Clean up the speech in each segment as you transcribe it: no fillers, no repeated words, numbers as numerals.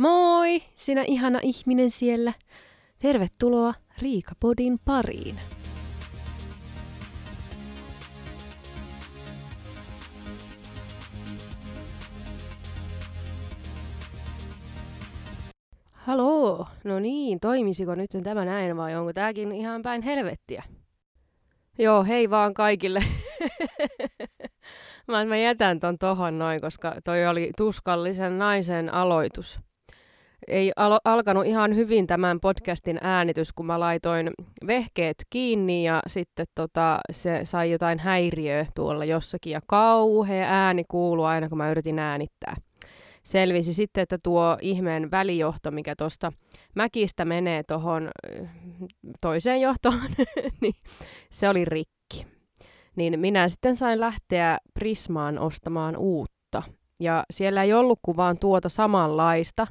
Moi, sinä ihana ihminen siellä. Tervetuloa Riikapodin pariin. Haloo, no niin, toimisiko nyt tämä näin vai onko tääkin ihan päin helvettiä? Joo, hei vaan kaikille. Mä jätän ton tohon noin, koska toi oli tuskallisen naisen aloitus. Ei alkanut ihan hyvin tämän podcastin äänitys, kun mä laitoin vehkeet kiinni ja sitten se sai jotain häiriöä tuolla jossakin. Ja kauhea ääni kuului aina, kun mä yritin äänittää. Selvisi sitten, että tuo ihmeen välijohto, mikä tuosta mäkistä menee tuohon toiseen johtoon, niin se oli rikki. Niin minä sitten sain lähteä Prismaan ostamaan uutta. Ja siellä ei ollut kuin vaan tuota samanlaista.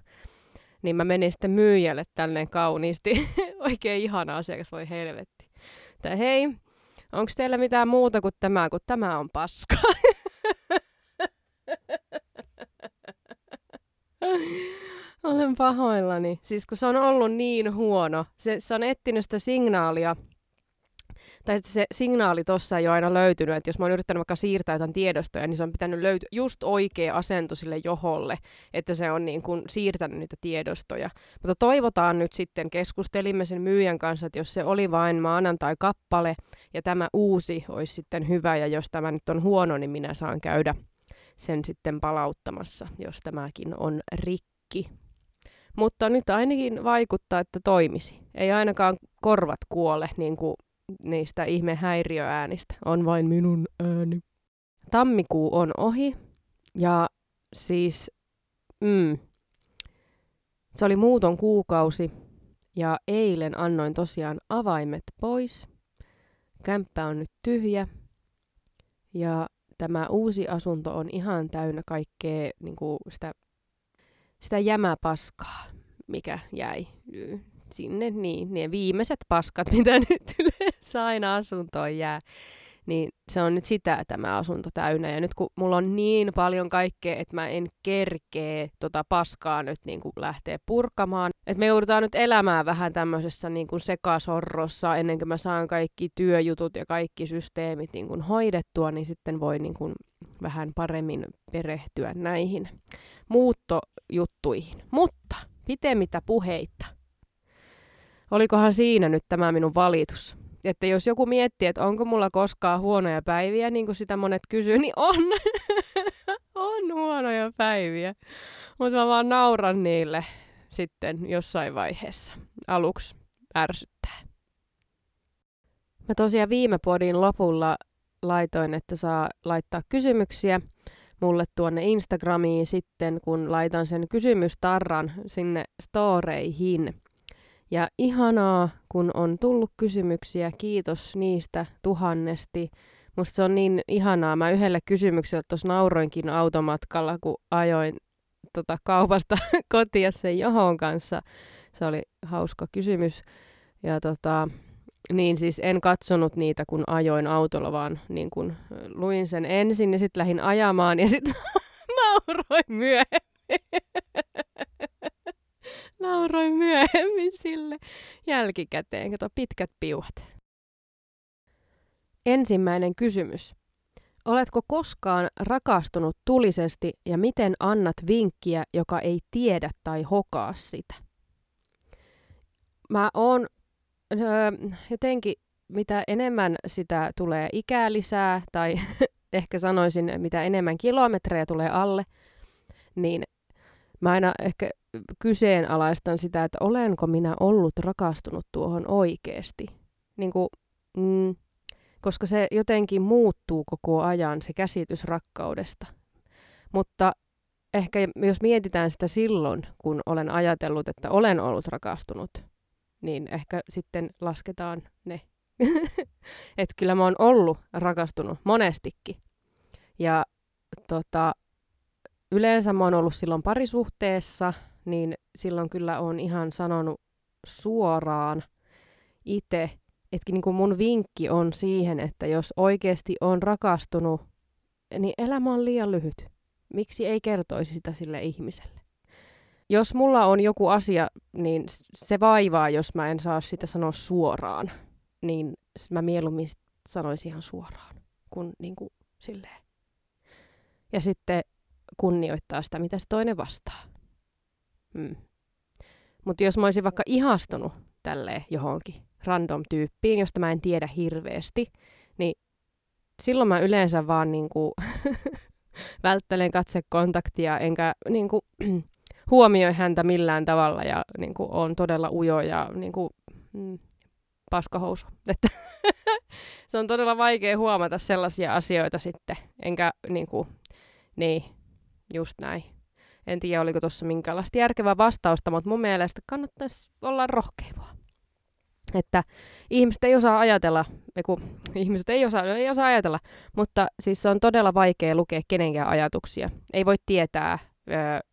Niin mä menin sitten myyjälle tälleen kauniisti. Oikein ihana asiakas, voi helvetti. Tai hei, onko teillä mitään muuta kuin tämä, on paska? Olen pahoillani. Siis kun se on ollut niin huono. Se on etsinyt sitä signaalia. Tai se signaali tuossa ei ole aina löytynyt, että jos mä oon yrittänyt vaikka siirtää jotain tiedostoja, niin se on pitänyt löytyä just oikea asento sille joholle, että se on niin kuin siirtänyt niitä tiedostoja. Mutta toivotaan nyt sitten, keskustelimme sen myyjän kanssa, että jos se oli vain maanantai-kappale ja tämä uusi olisi sitten hyvä, ja jos tämä nyt on huono, niin minä saan käydä sen sitten palauttamassa, jos tämäkin on rikki. Mutta nyt ainakin vaikuttaa, että toimisi. Ei ainakaan korvat kuole, niin kuin niistä ihme häiriöäänistä. On vain minun ääni. Tammikuu on ohi. Ja siis se oli muuton kuukausi. Ja eilen annoin tosiaan avaimet pois. Kämppä on nyt tyhjä. Ja tämä uusi asunto on ihan täynnä kaikkea niin kuin sitä jämäpaskaa, mikä jäi sinne, niin ne viimeiset paskat, mitä nyt yleensä aina asuntoon jää, niin se on nyt sitä tämä asunto täynnä. Ja nyt kun mulla on niin paljon kaikkea, että mä en kerkee paskaa nyt niin kuin lähteä purkamaan. Että me joudutaan nyt elämään vähän tämmöisessä niin kuin sekasorrossa, ennen kuin mä saan kaikki työjutut ja kaikki systeemit niin kuin hoidettua, niin sitten voi niin kuin vähän paremmin perehtyä näihin muuttojuttuihin. Mutta pitemmittä puheitta. Olikohan siinä nyt tämä minun valitus? Että jos joku miettii, että onko mulla koskaan huonoja päiviä, niin kuin sitä monet kysyy, niin on. On huonoja päiviä. Mutta mä vaan nauran niille sitten jossain vaiheessa. Aluksi ärsyttää. Mä tosiaan viime podin lopulla laitoin, että saa laittaa kysymyksiä mulle tuonne Instagramiin sitten, kun laitan sen kysymystarran sinne storeihin. Ja ihanaa, kun on tullut kysymyksiä. Kiitos niistä tuhannesti. Musta se on niin ihanaa. Mä yhdellä kysymyksellä tuossa nauroinkin automatkalla, kun ajoin kaupasta kotia sen Johon kanssa. Se oli hauska kysymys. Ja niin siis en katsonut niitä, kun ajoin autolla, vaan niin kun luin sen ensin ja sitten lähdin ajamaan ja sitten nauroin myöhemmin. Nauroin myöhemmin sille jälkikäteen. Kato, pitkät piuhat. Ensimmäinen kysymys. Oletko koskaan rakastunut tulisesti ja miten annat vinkkiä, joka ei tiedä tai hokaa sitä? Mä oon jotenkin, mitä enemmän sitä tulee ikää lisää, tai ehkä sanoisin, mitä enemmän kilometrejä tulee alle, niin mä aina ehkä kyseenalaistan sitä, että olenko minä ollut rakastunut tuohon oikeasti. Niin kuin, koska se jotenkin muuttuu koko ajan, se käsitys rakkaudesta. Mutta ehkä jos mietitään sitä silloin, kun olen ajatellut, että olen ollut rakastunut, niin ehkä sitten lasketaan ne. Että kyllä mä oon ollut rakastunut monestikin. Ja yleensä mä oon ollut silloin parisuhteessa, niin silloin kyllä on ihan sanonut suoraan itse, että niin kuin mun vinkki on siihen, että jos oikeasti on rakastunut, niin elämä on liian lyhyt. Miksi ei kertoisi sitä sille ihmiselle? jos mulla on joku asia, niin se vaivaa, jos mä en saa sitä sanoa suoraan. Niin mä mieluummin sanoisin ihan suoraan, kun niin kuin silleen. Ja sitten kunnioittaa sitä, mitä se toinen vastaa. Mm. Mutta jos mä olisin vaikka ihastunut tälleen johonkin random tyyppiin, josta mä en tiedä hirveästi, niin silloin mä yleensä vaan niinku välttelen katsekontaktia, enkä niinku huomioi häntä millään tavalla ja niinku on todella ujo ja niinku paskahousu. Se on todella vaikea huomata sellaisia asioita sitten, enkä niinku, niin, just näin. En tiedä, oliko tuossa minkäänlaista järkevää vastausta, mutta mun mielestä kannattaisi olla rohkeaa. Että ihmiset ei osaa ajatella, ihmiset ei osaa ajatella, mutta siis se on todella vaikea lukea kenenkään ajatuksia. Ei voi tietää,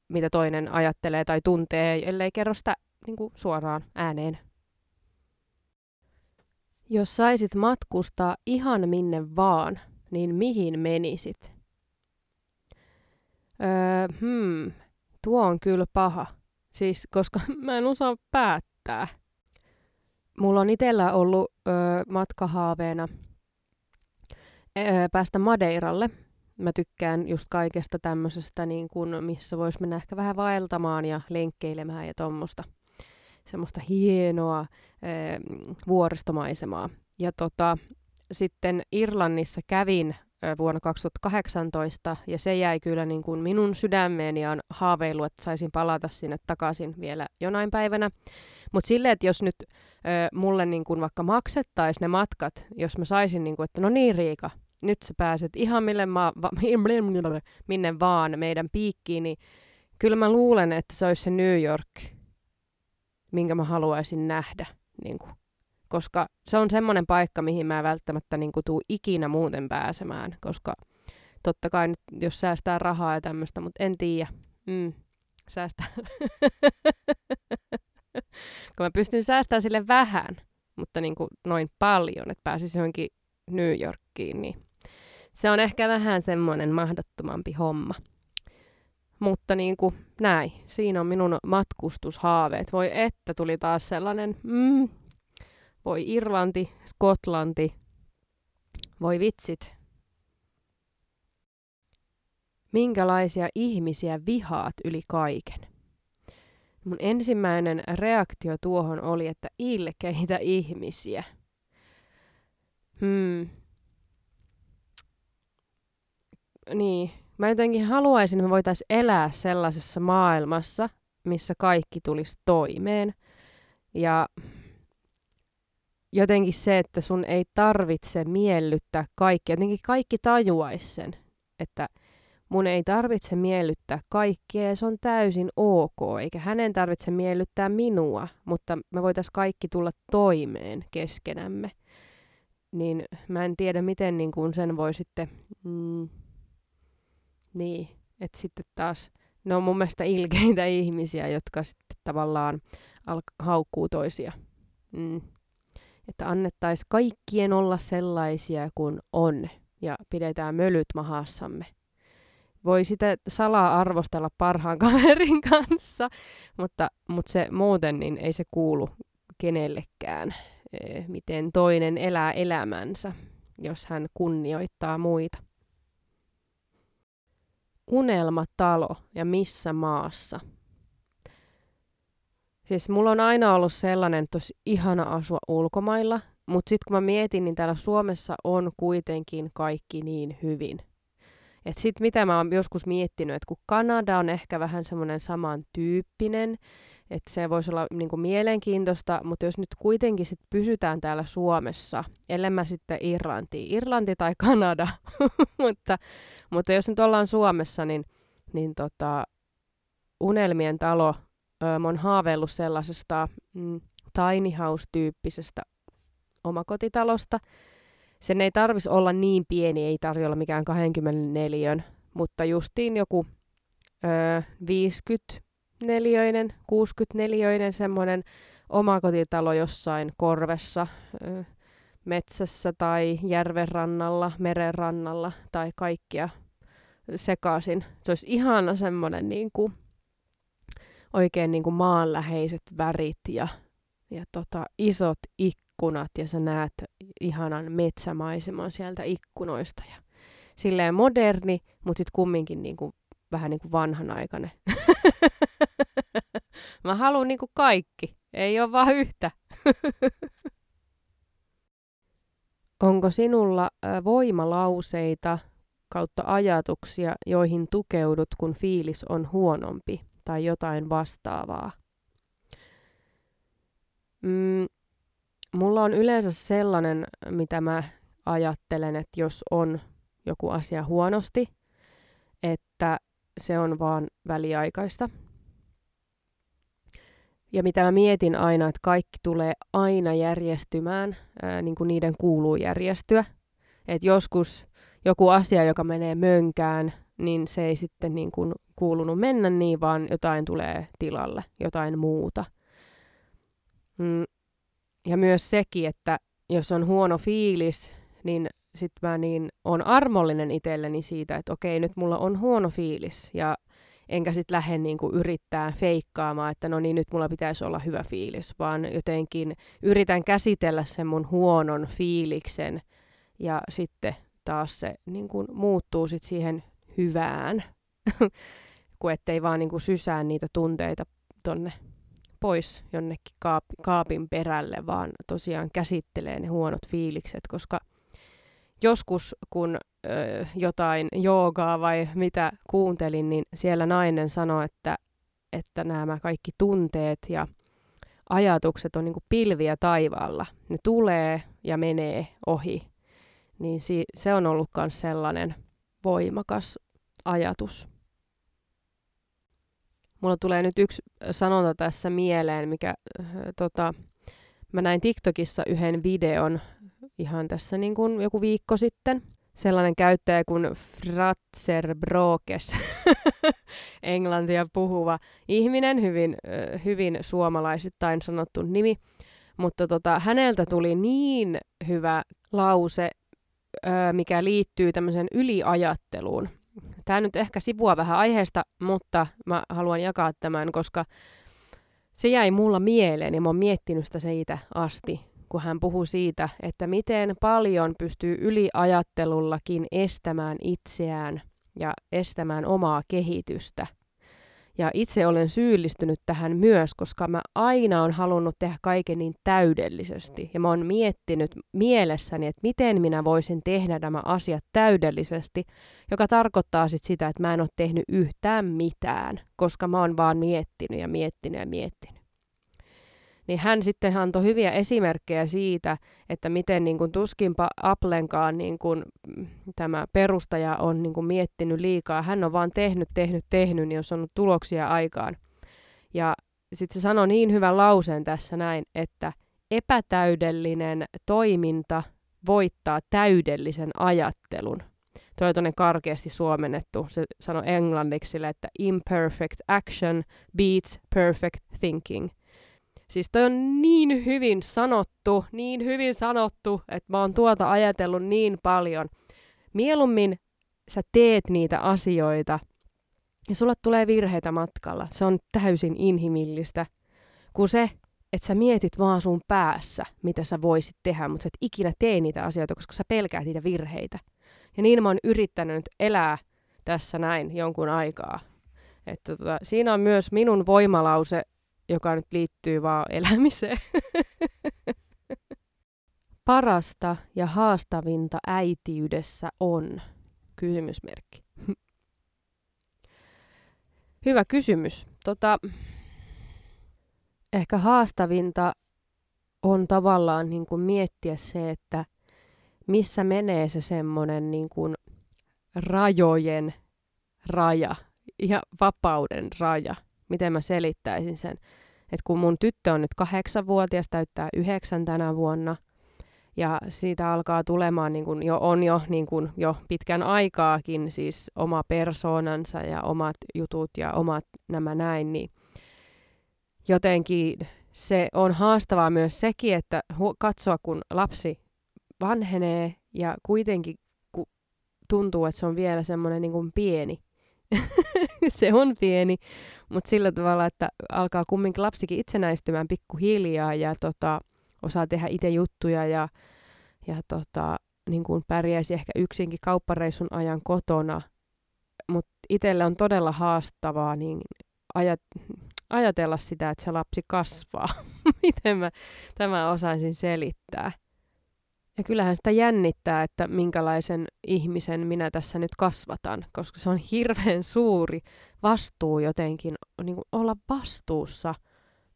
mitä toinen ajattelee tai tuntee, ellei kerro sitä niin kuin suoraan ääneen. Jos saisit matkustaa ihan minne vaan, niin mihin menisit? Tuo on kyllä paha. Siis, koska mä en osaa päättää. Mulla on itsellä ollut matkahaaveena päästä Madeiralle. Mä tykkään just kaikesta tämmöisestä, niin kun, missä vois mennä ehkä vähän vaeltamaan ja lenkkeilemään ja tommosta. Semmoista hienoa vuoristomaisemaa. Ja sitten Irlannissa kävin vuonna 2018, ja se jäi kyllä niin kuin minun sydämeeni ja on haaveilu, että saisin palata sinne takaisin vielä jonain päivänä. Mutta silleen, että jos nyt mulle niin kuin vaikka maksettaisiin ne matkat, jos mä saisin, niin kuin, että no niin Riika, nyt sä pääset ihan minne vaan meidän piikkiin, niin kyllä mä luulen, että se olisi se New York, minkä mä haluaisin nähdä. Niin kuin. Koska se on semmoinen paikka, mihin mä välttämättä niin kuin tuu ikinä muuten pääsemään, koska totta kai nyt, jos säästää rahaa ja tämmöistä, mutta en tiedä. Säästää. Kun mä pystyn säästämään sille vähän, mutta niin kuin noin paljon, että pääsis johonkin New Yorkiin, niin se on ehkä vähän semmoinen mahdottomampi homma. Mutta niin kuin näin, siinä on minun matkustushaaveet. Voi että, tuli taas sellainen... Voi Irlanti, Skotlanti, voi vitsit. Minkälaisia ihmisiä vihaat yli kaiken? Mun ensimmäinen reaktio tuohon oli, että ilkeitä ihmisiä. Niin, mä jotenkin haluaisin, että me voitaisiin elää sellaisessa maailmassa, missä kaikki tulisi toimeen. Ja... jotenkin se, että sun ei tarvitse miellyttää kaikkia. Jotenkin kaikki tajuaisi sen, että mun ei tarvitse miellyttää kaikkia ja se on täysin ok. Eikä hänen tarvitse miellyttää minua, mutta me voitaisiin kaikki tulla toimeen keskenämme. Niin mä en tiedä, miten niin kuin sen voi sitten... Niin, että sitten taas... Ne on mun mielestä ilkeitä ihmisiä, jotka sitten tavallaan haukkuu toisia. Että annettaisiin kaikkien olla sellaisia kuin on ja pidetään mölyt mahassamme. Voi sitä salaa arvostella parhaan kaverin kanssa, mutta se muuten niin ei se kuulu kenellekään, miten toinen elää elämänsä, jos hän kunnioittaa muita. Unelmatalo ja missä maassa? Siis mulla on aina ollut sellainen, että olisi ihana asua ulkomailla, mutta sitten kun mä mietin, niin täällä Suomessa on kuitenkin kaikki niin hyvin. Että sitten mitä mä oon joskus miettinyt, että kun Kanada on ehkä vähän semmoinen samantyyppinen, että se voisi olla niinku mielenkiintoista, mutta jos nyt kuitenkin sit pysytään täällä Suomessa, ellei mä sitten Irlanti tai Kanada, mutta jos nyt ollaan Suomessa, niin unelmien talo, mä oon haaveillut sellaisesta tiny house-tyyppisestä omakotitalosta. Sen ei tarvitsisi olla niin pieni, ei tarvitse olla mikään 24, mutta justiin joku 54, 64 semmoinen omakotitalo jossain korvessa, metsässä tai järven rannalla, meren rannalla tai kaikkia sekaisin. Se olisi ihana semmoinen... Niin kuin oikein niin kuin maanläheiset värit ja isot ikkunat ja sä näet ihanan metsämaiseman sieltä ikkunoista ja silleen moderni, mutta sitten kumminkin niin kuin, vähän niin kuin vanhanaikainen. Mä haluun niin kuin kaikki, ei ole vaan yhtä. Onko sinulla voimalauseita kautta ajatuksia, joihin tukeudut, kun fiilis on huonompi tai jotain vastaavaa? Mulla on yleensä sellainen, mitä mä ajattelen, että jos on joku asia huonosti, että se on vaan väliaikaista. Ja mitä mä mietin aina, että kaikki tulee aina järjestymään, niin kuin niiden kuuluu järjestyä. Et joskus joku asia, joka menee mönkään, niin se ei sitten niin kuin kuulunut mennä niin, vaan jotain tulee tilalle, jotain muuta. Ja myös sekin, että jos on huono fiilis, niin sitten mä niin on armollinen itselleni siitä, että okei, nyt mulla on huono fiilis ja enkä sitten lähde niinku yrittää feikkaamaan, että no niin, nyt mulla pitäisi olla hyvä fiilis, vaan jotenkin yritän käsitellä sen mun huonon fiiliksen ja sitten taas se niinku muuttuu sit siihen hyvään, kun ettei vaan niinku sysää niitä tunteita tonne pois jonnekin kaapin perälle, vaan tosiaan käsittelee ne huonot fiilikset, koska joskus, kun jotain joogaa vai mitä kuuntelin, niin siellä nainen sanoi, että nämä kaikki tunteet ja ajatukset on niin kuin pilviä taivaalla. Ne tulee ja menee ohi. Niin se on ollut myös sellainen voimakas ajatus. Mulla tulee nyt yksi sanonta tässä mieleen, mikä mä näin TikTokissa yhden videon, ihan tässä niin kuin joku viikko sitten. Sellainen käyttäjä kuin Fraser Brokes, englantia puhuva ihminen, hyvin suomalaisittain sanottu nimi. Mutta häneltä tuli niin hyvä lause, mikä liittyy tämmöiseen yliajatteluun. Tämä nyt ehkä sivuaa vähän aiheesta, mutta mä haluan jakaa tämän, koska se jäi mulla mieleen ja mä oon miettinyt sitä siitä asti, kun hän puhui siitä, että miten paljon pystyy yliajattelullakin estämään itseään ja estämään omaa kehitystä. Ja itse olen syyllistynyt tähän myös, koska mä aina olen halunnut tehdä kaiken niin täydellisesti. Ja mä oon miettinyt mielessäni, että miten minä voisin tehdä nämä asiat täydellisesti, joka tarkoittaa sit sitä, että mä en ole tehnyt yhtään mitään, koska mä oon vaan miettinyt. Niin hän sitten antoi hyviä esimerkkejä siitä, että miten niin kuin tuskinpa Applenkaan niin kuin tämä perustaja on niin kuin miettinyt liikaa. Hän on vaan tehnyt, niin on saanut tuloksia aikaan. Ja sitten se sanoi niin hyvän lauseen tässä näin, että epätäydellinen toiminta voittaa täydellisen ajattelun. Tuo on tuonne karkeasti suomennettu. Se sanoi englanniksi sille, että imperfect action beats perfect thinking. Siis toi on niin hyvin sanottu, että mä oon tuota ajatellut niin paljon. Mieluummin sä teet niitä asioita ja sulla tulee virheitä matkalla. Se on täysin inhimillistä, kun se, että sä mietit vaan sun päässä, mitä sä voisit tehdä, mutta sä et ikinä tee niitä asioita, koska sä pelkäät niitä virheitä. Ja niin mä oon yrittänyt elää tässä näin jonkun aikaa. Että siinä on myös minun voimalause, joka nyt liittyy vaan elämiseen. Parasta ja haastavinta äitiydessä on? Kysymysmerkki. Hyvä kysymys. Ehkä haastavinta on tavallaan niin kuin miettiä se, että missä menee se semmoinen niin kuin rajojen raja ja vapauden raja. Miten mä selittäisin sen, että kun mun tyttö on nyt 8-vuotias, täyttää 9 tänä vuonna, ja siitä alkaa tulemaan, niin kun on jo pitkän aikaakin, siis oma persoonansa ja omat jutut ja omat nämä näin, niin jotenkin se on haastavaa myös sekin, että katsoa, kun lapsi vanhenee, ja kuitenkin kun tuntuu, että se on vielä semmoinen niin kun pieni, Se on pieni, mutta sillä tavalla, että alkaa kumminkin lapsikin itsenäistymään pikkuhiljaa ja osaa tehdä itse juttuja ja niin kuin pärjäisi ehkä yksinkin kauppareissun ajan kotona. Mutta itselle on todella haastavaa niin ajatella sitä, että se lapsi kasvaa. Miten mä tämän osaisin selittää? Ja kyllähän sitä jännittää, että minkälaisen ihmisen minä tässä nyt kasvatan, koska se on hirveän suuri vastuu jotenkin niin kuin olla vastuussa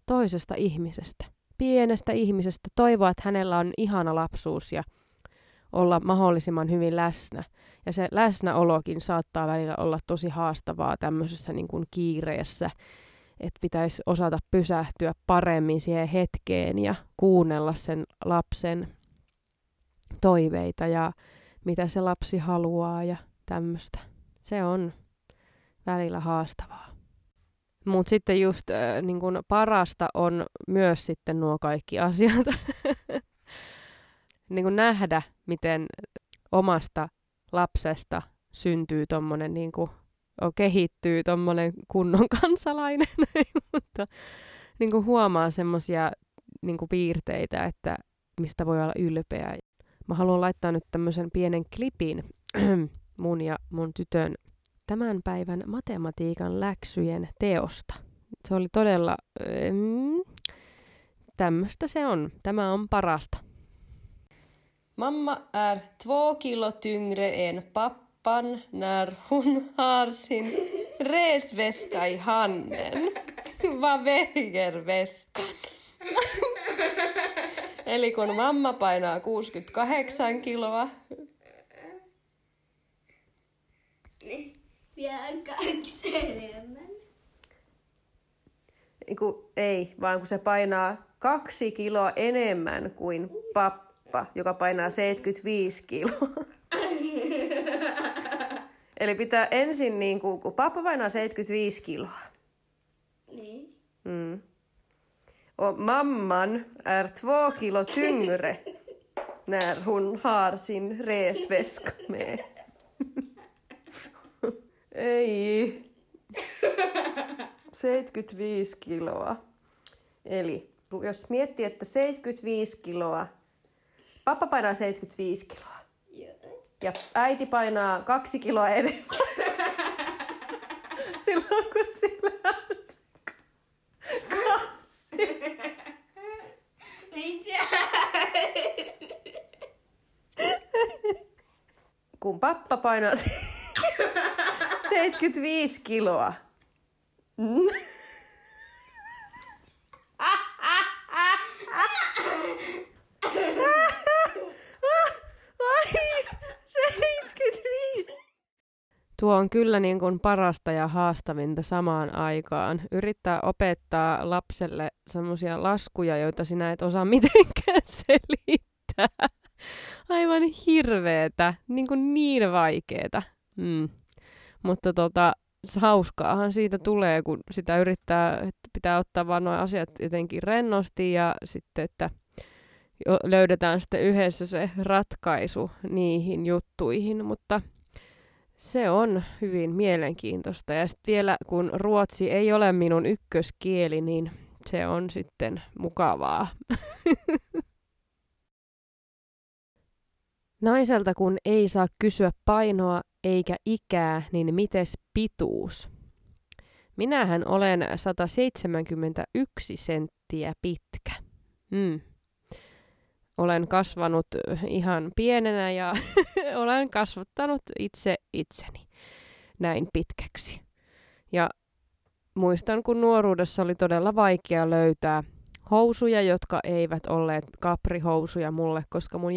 toisesta ihmisestä, pienestä ihmisestä, toivoa, että hänellä on ihana lapsuus ja olla mahdollisimman hyvin läsnä. Ja se läsnäolokin saattaa välillä olla tosi haastavaa tämmöisessä niin kuin kiireessä, että pitäisi osata pysähtyä paremmin siihen hetkeen ja kuunnella sen lapsen toiveita ja mitä se lapsi haluaa ja tämmöistä. Se on välillä haastavaa. Mutta sitten just niin kun parasta on myös sitten nuo kaikki asiat. Niin kun nähdä, miten omasta lapsesta syntyy tommonen, niin kun, kehittyy tommonen kunnon kansalainen. Mutta niin kun huomaa semmoisia niin kun piirteitä, että mistä voi olla ylpeä. Mä haluan laittaa nyt tämmöisen pienen klipin mun ja mun tytön tämän päivän matematiikan läksyjen teosta. Se oli todella... tämmöstä se on. Tämä on parasta. Mamma är 2 kilo tyngre än pappan när hon har sin resväska i handen. Vad väger väskan? Eli kun mamma painaa 68 kiloa. Niin, vielä 2 enemmän. Ei, vaan kun se painaa 2 kiloa enemmän kuin pappa, joka painaa 75 kiloa. Eli pitää ensin, niin kun pappa painaa 75 kiloa. Niin. Mm. Och mamman är 2 kilo tyngre när hon har sin resväska med. Ei. 75 kiloa. Eli jos miettii, että 75 kiloa. Pappa painaa 75 kiloa. Ja äiti painaa 2 kiloa enemmän. Silloin kun sillä on kassi. Mitä? Kun pappa painaa 75 kiloa. Ai, 75. Tuo on kyllä niin kuin parasta ja haastavinta samaan aikaan. Yrittää opettaa lapselle semmoisia laskuja, joita sinä et osaa mitenkään selittää. Aivan hirveetä, niin vaikeeta. Mutta hauskaahan siitä tulee, kun sitä yrittää, että pitää ottaa vaan nuo asiat jotenkin rennosti ja sitten, että löydetään sitten yhdessä se ratkaisu niihin juttuihin, mutta... Se on hyvin mielenkiintoista. Ja sitten vielä, kun ruotsi ei ole minun ykköskieli, niin se on sitten mukavaa. Naiselta kun ei saa kysyä painoa eikä ikää, niin mites pituus? Minähän olen 171 senttiä pitkä. Olen kasvanut ihan pienenä ja olen kasvattanut itse itseni näin pitkäksi. Ja muistan, kun nuoruudessa oli todella vaikea löytää housuja, jotka eivät olleet kaprihousuja mulle, koska mun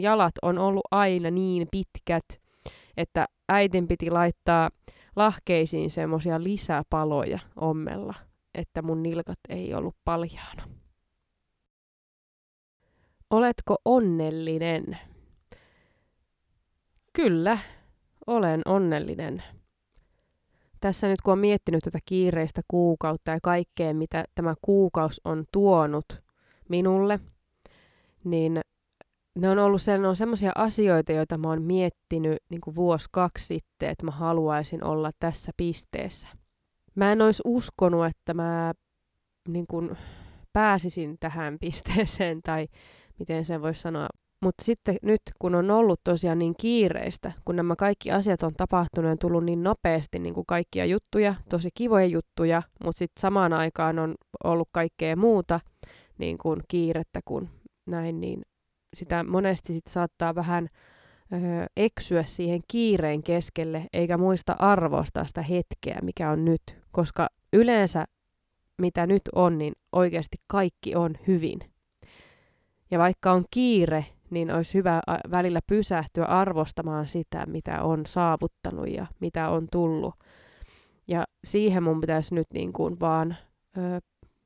jalat on ollut aina niin pitkät, että äitin piti laittaa lahkeisiin semmoisia lisäpaloja ommella, että mun nilkat ei ollut paljaana. Oletko onnellinen? Kyllä, olen onnellinen. Tässä nyt kun olen miettinyt tätä kiireistä kuukautta ja kaikkea, mitä tämä kuukausi on tuonut minulle, niin ne on semmoisia asioita, joita mä oon miettinyt niin kuin 1-2 sitten, että mä haluaisin olla tässä pisteessä. Mä en olisi uskonut, että mä niin kuin pääsisin tähän pisteeseen, tai miten sen voisi sanoa. Mutta sitten nyt, kun on ollut tosiaan niin kiireistä, kun nämä kaikki asiat on tapahtunut ja tullut niin nopeasti niin kuin kaikkia juttuja, tosi kivoja juttuja, mutta sitten samaan aikaan on ollut kaikkea muuta niin kuin kiirettä kuin näin, niin sitä monesti sit saattaa vähän eksyä siihen kiireen keskelle, eikä muista arvostaa sitä hetkeä, mikä on nyt. Koska yleensä, mitä nyt on, niin oikeasti kaikki on hyvin. Ja vaikka on kiire, niin olisi hyvä välillä pysähtyä arvostamaan sitä, mitä on saavuttanut ja mitä on tullut. Ja siihen mun pitäisi nyt niin kuin vaan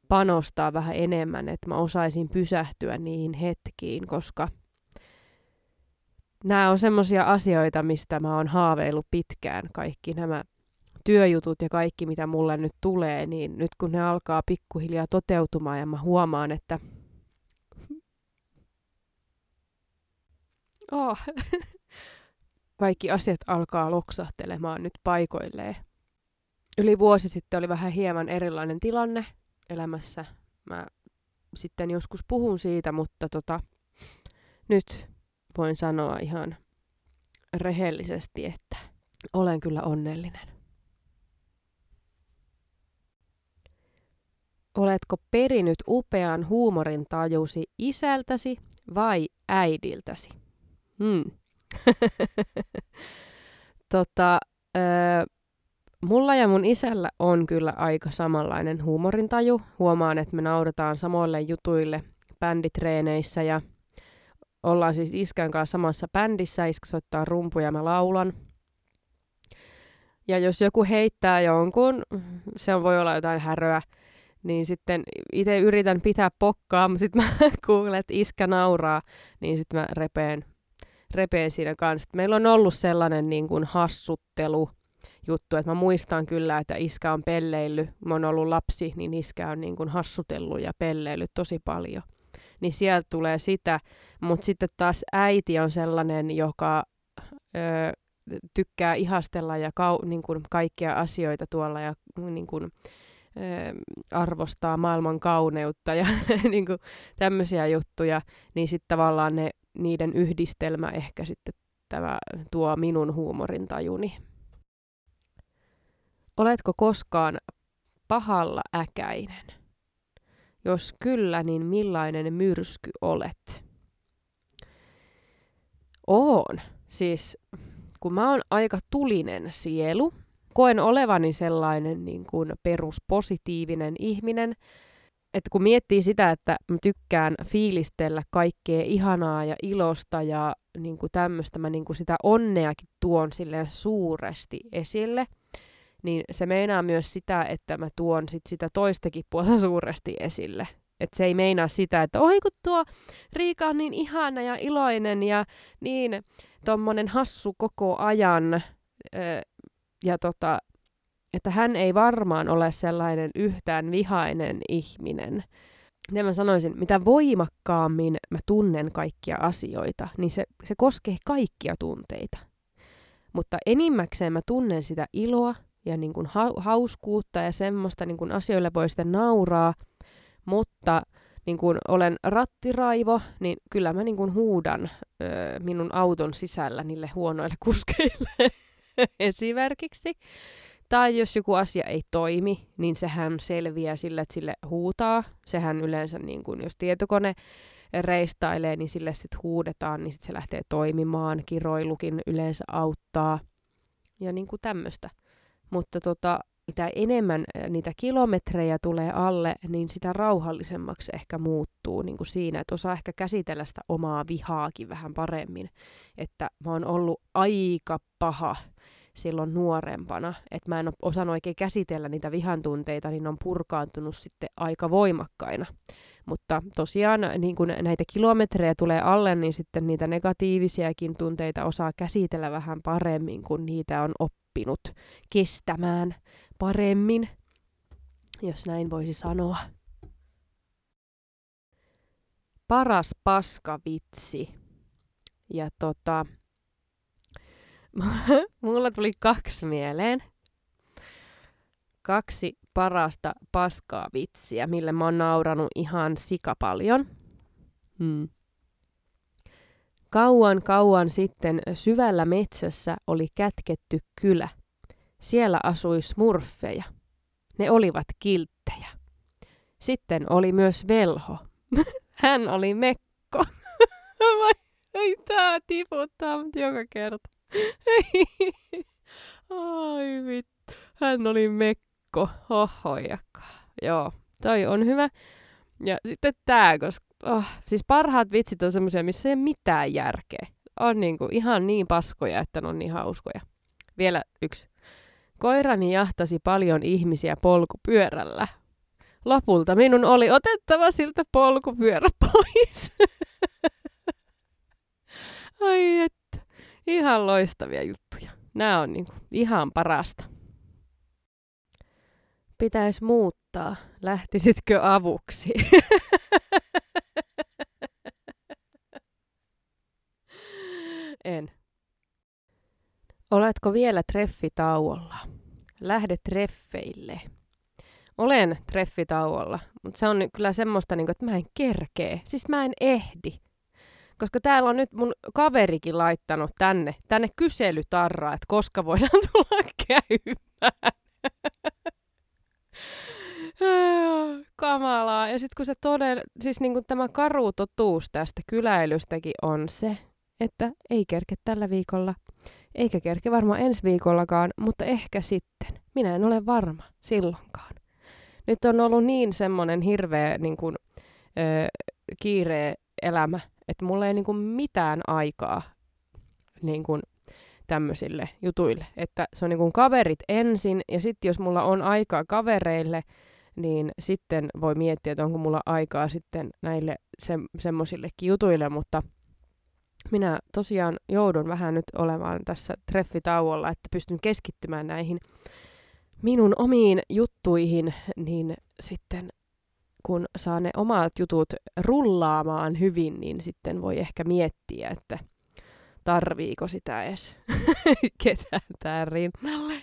panostaa vähän enemmän, että mä osaisin pysähtyä niihin hetkiin, koska nämä on semmoisia asioita, mistä mä oon haaveillut pitkään. Kaikki nämä työjutut ja kaikki, mitä mulle nyt tulee, niin nyt kun ne alkaa pikkuhiljaa toteutumaan ja mä huomaan, että kaikki asiat alkaa loksahtelemaan nyt paikoilleen. Yli vuosi sitten oli vähän hieman erilainen tilanne elämässä. Mä sitten joskus puhun siitä, mutta nyt voin sanoa ihan rehellisesti, että olen kyllä onnellinen. Oletko perinyt upean huumorintajusi isältäsi vai äidiltäsi? Mulla ja mun isällä on kyllä aika samanlainen huumorintaju. Huomaan, että me naurataan samoille jutuille bänditreeneissä ja ollaan siis iskän kanssa samassa bändissä. Iskä soittaa rumpuja ja mä laulan. Ja jos joku heittää jonkun, se voi olla jotain häröä, niin sitten itse yritän pitää pokkaa, mutta sitten mä kuulen, että iskä nauraa, niin sitten mä repeen siinä kanssa. Meillä on ollut sellainen niin kuin hassuttelu juttu, että mä muistan kyllä, että iskä on pelleillyt. Mä oon ollut lapsi, niin iskä on niin kuin hassutellut ja pelleillyt tosi paljon. Niin sieltä tulee sitä, mutta sitten taas äiti on sellainen, joka tykkää ihastella ja niin kuin kaikkia asioita tuolla ja niin kuin arvostaa maailman kauneutta ja niin kuin tämmöisiä juttuja, niin sitten tavallaan niiden yhdistelmä ehkä sitten tämä tuo minun huumorintajuni. Oletko koskaan pahalla äkäinen? Jos kyllä, niin millainen myrsky olet? Oon. Siis kun mä oon aika tulinen sielu, koen olevani sellainen niin kuin peruspositiivinen ihminen. Että kun miettii sitä, että mä tykkään fiilistellä kaikkea ihanaa ja ilosta ja niin kuin tämmöistä, mä niin kuin sitä onneakin tuon silleen suuresti esille, niin se meinaa myös sitä, että mä tuon sitä toistakin puolta suuresti esille. Että se ei meinaa sitä, että oi kun tuo Riika on niin ihana ja iloinen ja niin tommonen hassu koko ajan. Ja että hän ei varmaan ole sellainen yhtään vihainen ihminen. Ja mä sanoisin, mitä voimakkaammin mä tunnen kaikkia asioita, niin se koskee kaikkia tunteita. Mutta enimmäkseen mä tunnen sitä iloa ja niin kuin hauskuutta ja semmoista, niin kuin asioille voi sitten nauraa. Mutta niin kuin olen rattiraivo, niin kyllä mä niin kuin huudan minun auton sisällä niille huonoille kuskeille esimerkiksi. Tai jos joku asia ei toimi, niin sehän selviää sillä, että sille huutaa. Sehän yleensä, niin kun, jos tietokone reistailee, niin sille sitten huudetaan, niin sit se lähtee toimimaan. Kiroilukin yleensä auttaa ja niin kuin tämmöistä. Mutta mitä enemmän niitä kilometrejä tulee alle, niin sitä rauhallisemmaksi ehkä muuttuu niin kuin siinä, että osaa ehkä käsitellä sitä omaa vihaakin vähän paremmin. Että mä oon ollut aika paha silloin nuorempana, että mä en ole osannut oikein käsitellä niitä vihan tunteita, niin ne on purkaantunut sitten aika voimakkaina. Mutta tosiaan niin kun näitä kilometrejä tulee alle, niin sitten niitä negatiivisiakin tunteita osaa käsitellä vähän paremmin, kun niitä on oppinut kestämään paremmin, jos näin voisi sanoa. Paras paskavitsi. Ja mulla tuli kaksi mieleen. Kaksi parasta paskaa vitsiä, mille mä oon nauranut ihan sikapaljon. Kauan sitten syvällä metsässä oli kätketty kylä. Siellä asui smurfeja. Ne olivat kilttejä. Sitten oli myös velho. Hän oli mekko. Ei tää tiputtaa mut joka kerta. Ai vittu. Hän oli mekko. Hohojakka. Joo, toi on hyvä. Ja sitten tää, koska siis parhaat vitsit on semmoisia, missä ei mitään järkeä. On niinku ihan niin paskoja, että ne on niin hauskoja. Vielä yksi. Koirani jahtasi paljon ihmisiä polkupyörällä. Lopulta minun oli otettava siltä polkupyörä pois. Ai et, ihan loistavia juttuja. Nää on niinku ihan parasta. Pitäis muuttaa. Lähtisitkö avuksi? En. Oletko vielä treffitauolla? Lähde treffeille. Olen treffitauolla, mutta se on kyllä semmoista, että mä en kerkee. Siis mä en ehdi. Koska täällä on nyt mun kaverikin laittanut tänne kyselytarraa, että koska voidaan tulla käymään. Kamalaa. Ja sitten kun se siis niin kun tämä karu totuus tästä kyläilystäkin on se, että ei kerke tällä viikolla, eikä kerke varmaan ensi viikollakaan, mutta ehkä sitten. Minä en ole varma silloinkaan. Nyt on ollut niin semmoinen hirveä niin kun, kiireä elämä, että mulla ei niin kun mitään aikaa niin kun tämmöisille jutuille. Että se on niin kun kaverit ensin, ja sitten jos mulla on aikaa kavereille, niin sitten voi miettiä, että onko mulla aikaa sitten näille semmoisillekin jutuille, mutta minä tosiaan joudun vähän nyt olemaan tässä treffitauolla, että pystyn keskittymään näihin minun omiin juttuihin, niin sitten kun saa ne omat jutut rullaamaan hyvin, niin sitten voi ehkä miettiä, että tarviiko sitä edes ketään tää rinnalle.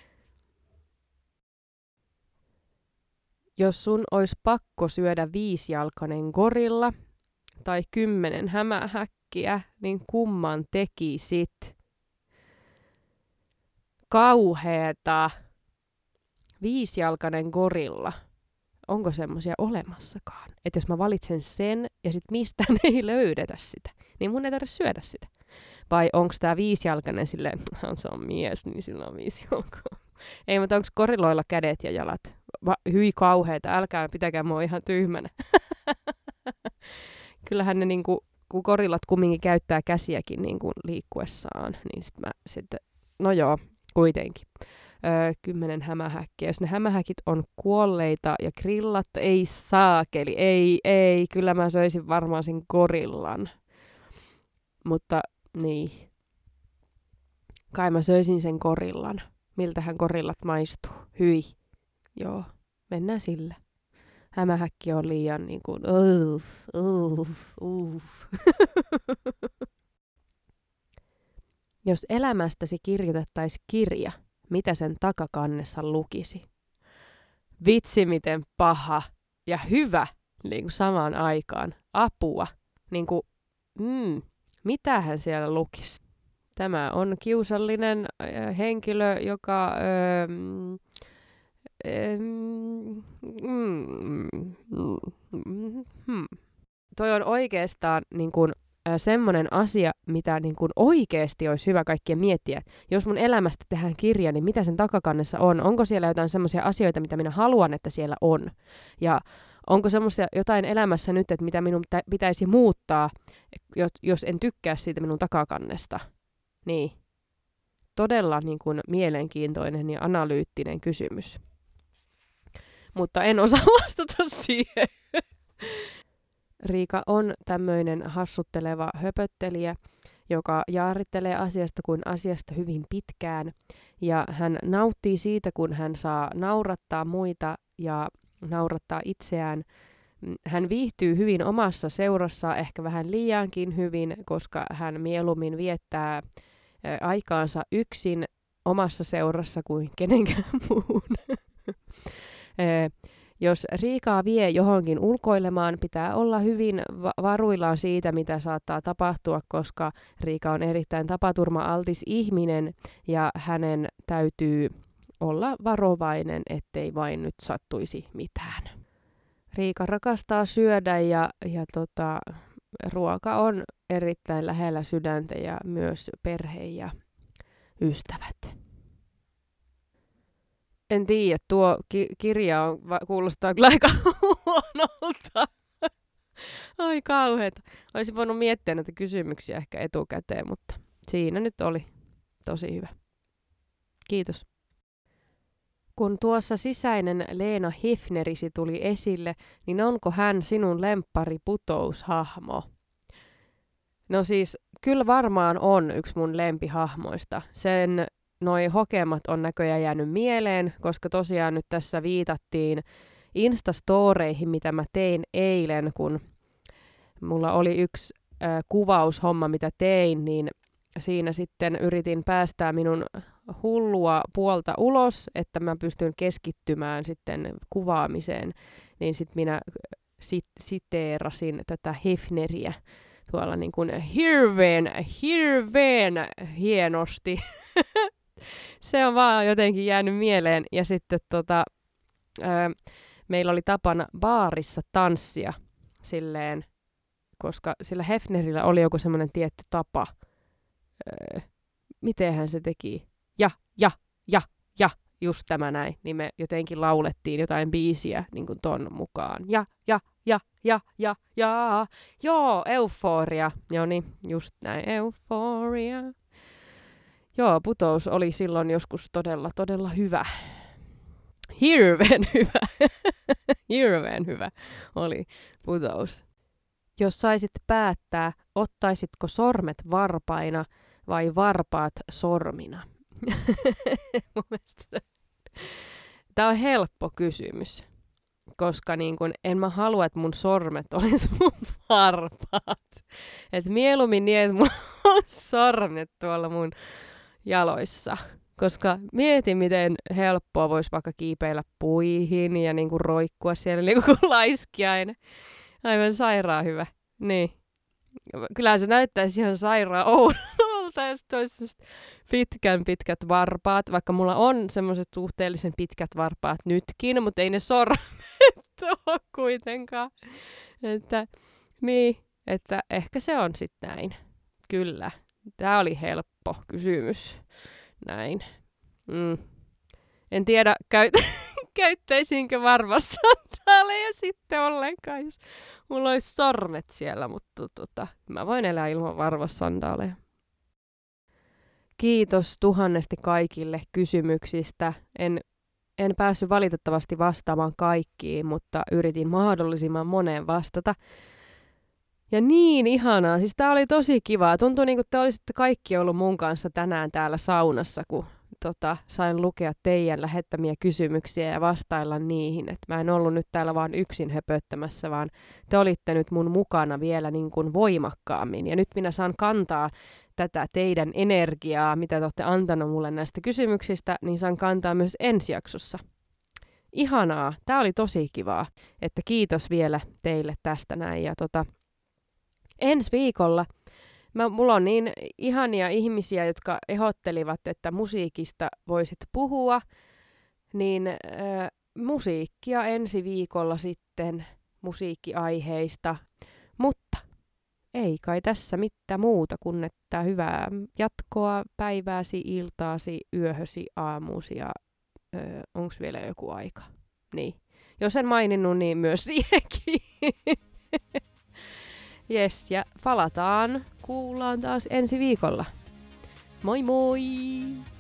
Jos sun olisi pakko syödä 5-jalkainen gorilla tai 10 hämähäkkiä, niin kumman tekisit? Kauheeta. 5-jalkainen gorilla. Onko semmoisia olemassakaan? Että jos mä valitsen sen ja sit mistään ei löydetä sitä, niin mun ei tarvitse syödä sitä. Vai onks tää 5-jalkainen silleen, se on mies, niin sillä on 5 jalkaa. Ei, mutta onko goriloilla kädet ja jalat? Hyi kauheeta, älkää pitäkää mua ihan tyhmänä. Kyllähän ne, niinku, kun gorillat kumminkin käyttää käsiäkin niinku liikkuessaan, niin sitten mä no joo, kuitenkin. 10 hämähäkkiä. Jos ne hämähäkit on kuolleita ja grillat, ei saakeli, ei, kyllä mä söisin varmaan sen gorillan. Mutta niin, kai mä söisin sen gorillan. Miltähän gorillat maistuu? Hyi. Joo, mennään sillä. Hämähäkki on liian niin kuin Jos elämästäsi kirjoitettaisiin kirja, mitä sen takakannessa lukisi? Vitsi, miten paha ja hyvä niin kuin samaan aikaan. Apua. Niin kuin, mitähän siellä lukisi? Tämä on kiusallinen henkilö, joka toi on oikeastaan niin kun, semmoinen asia, mitä niin kun, oikeasti olisi hyvä kaikkien miettiä. Jos mun elämästä tehdään kirja, niin mitä sen takakannessa on? Onko siellä jotain semmoisia asioita, mitä minä haluan, että siellä on? Ja onko semmoisia jotain elämässä nyt, että mitä minun pitäisi muuttaa, jos en tykkää siitä minun takakannesta? Niin. Todella niin kun, mielenkiintoinen ja analyyttinen kysymys. Mutta en osaa vastata siihen. Riika on tämmöinen hassutteleva höpöttelijä, joka jaarittelee asiasta kuin asiasta hyvin pitkään. Ja hän nauttii siitä, kun hän saa naurattaa muita ja naurattaa itseään hän viihtyy hyvin omassa seurassaan, ehkä vähän liiankin hyvin, koska hän mieluummin viettää aikaansa yksin omassa seurassa kuin kenenkään muun. Jos Riikaa vie johonkin ulkoilemaan, pitää olla hyvin varuillaan siitä, mitä saattaa tapahtua, koska Riika on erittäin tapaturma-altis ihminen ja hänen täytyy olla varovainen, ettei vain nyt sattuisi mitään. Riika rakastaa syödä ja ruoka on erittäin lähellä sydäntä ja myös perhe ja ystävät. En tiedä, tuo kirja kuulostaa kyllä aika huonolta. Ai kauheeta. Olisin voinut miettiä näitä kysymyksiä ehkä etukäteen, mutta siinä nyt oli tosi hyvä. Kiitos. Kun tuossa sisäinen Leena Hefnerisi tuli esille, niin onko hän sinun lemppari putoushahmo? No siis, kyllä varmaan on yksi mun lempihahmoista. Noi hokemat on näköjään jäänyt mieleen, koska tosiaan nyt tässä viitattiin instastoreihin, mitä mä tein eilen, kun mulla oli yksi kuvaushomma, mitä tein, niin siinä sitten yritin päästää minun hullua puolta ulos, että mä pystyn keskittymään sitten kuvaamiseen, niin sitten minä siteerasin tätä Hefneriä tuolla niin kuin hirveen hienosti. Se on vaan jotenkin jäänyt mieleen. Ja sitten meillä oli tapana baarissa tanssia silleen, koska sillä Hefnerillä oli joku semmoinen tietty tapa. Mitenhän se teki? Ja, just tämä näin. Niin me jotenkin laulettiin jotain biisiä niin kuin ton mukaan. Ja. Joo, euforia. Joo niin, just näin, euforia. Joo, putous oli silloin joskus todella, todella hyvä. Hirveän hyvä oli putous. Jos saisit päättää, ottaisitko sormet varpaina vai varpaat sormina? Mun mielestä tämä on helppo kysymys, koska niin kun, en mä halua, että mun sormet olisi mun varpaat. Et mieluummin niin, että mun on sormet tuolla mun jaloissa, koska mietin, miten helppoa voisi vaikka kiipeillä puihin ja niinku roikkua siellä niinku laiskiainen. Aivan sairaan hyvä. Niin. Kyllähän se näyttäisi ihan sairaan oudolta, jos toisesta pitkät varpaat, vaikka mulla on semmoiset suhteellisen pitkät varpaat nytkin, mutta ei ne sormet ole kuitenkaan. Että ehkä se on sitten näin. Kyllä. Tämä oli helppo kysymys. Näin. En tiedä, käyttäisinkö varmasti sandaaleja sitten ollenkaan, jos mulla olisi sormet siellä, mutta mä voin elää ilman varvassandaaleja. Kiitos tuhannesti kaikille kysymyksistä. En päässyt valitettavasti vastaamaan kaikkiin, mutta yritin mahdollisimman moneen vastata. Ja niin ihanaa, siis tää oli tosi kivaa. Tuntui niin kuin te olisitte kaikki ollut mun kanssa tänään täällä saunassa, kun sain lukea teidän lähettämiä kysymyksiä ja vastailla niihin. Et mä en ollut nyt täällä vaan yksin höpöttämässä, vaan te olitte nyt mun mukana vielä niin kuin voimakkaammin. Ja nyt minä saan kantaa tätä teidän energiaa, mitä te olette antanut mulle näistä kysymyksistä, niin saan kantaa myös ensi jaksossa. Ihanaa, tää oli tosi kivaa. Että kiitos vielä teille tästä näin ja ensi viikolla mulla on niin ihania ihmisiä, jotka ehdottelivat, että musiikista voisit puhua, niin musiikkia ensi viikolla sitten musiikkiaiheista, mutta ei kai tässä mitään muuta kuin että hyvää jatkoa päivääsi, iltaasi, yöhösi, aamuusi ja onks vielä joku aika? Niin. Jos en maininnut, niin myös siihenkin. Jes, ja palataan. Kuullaan taas ensi viikolla. Moi moi!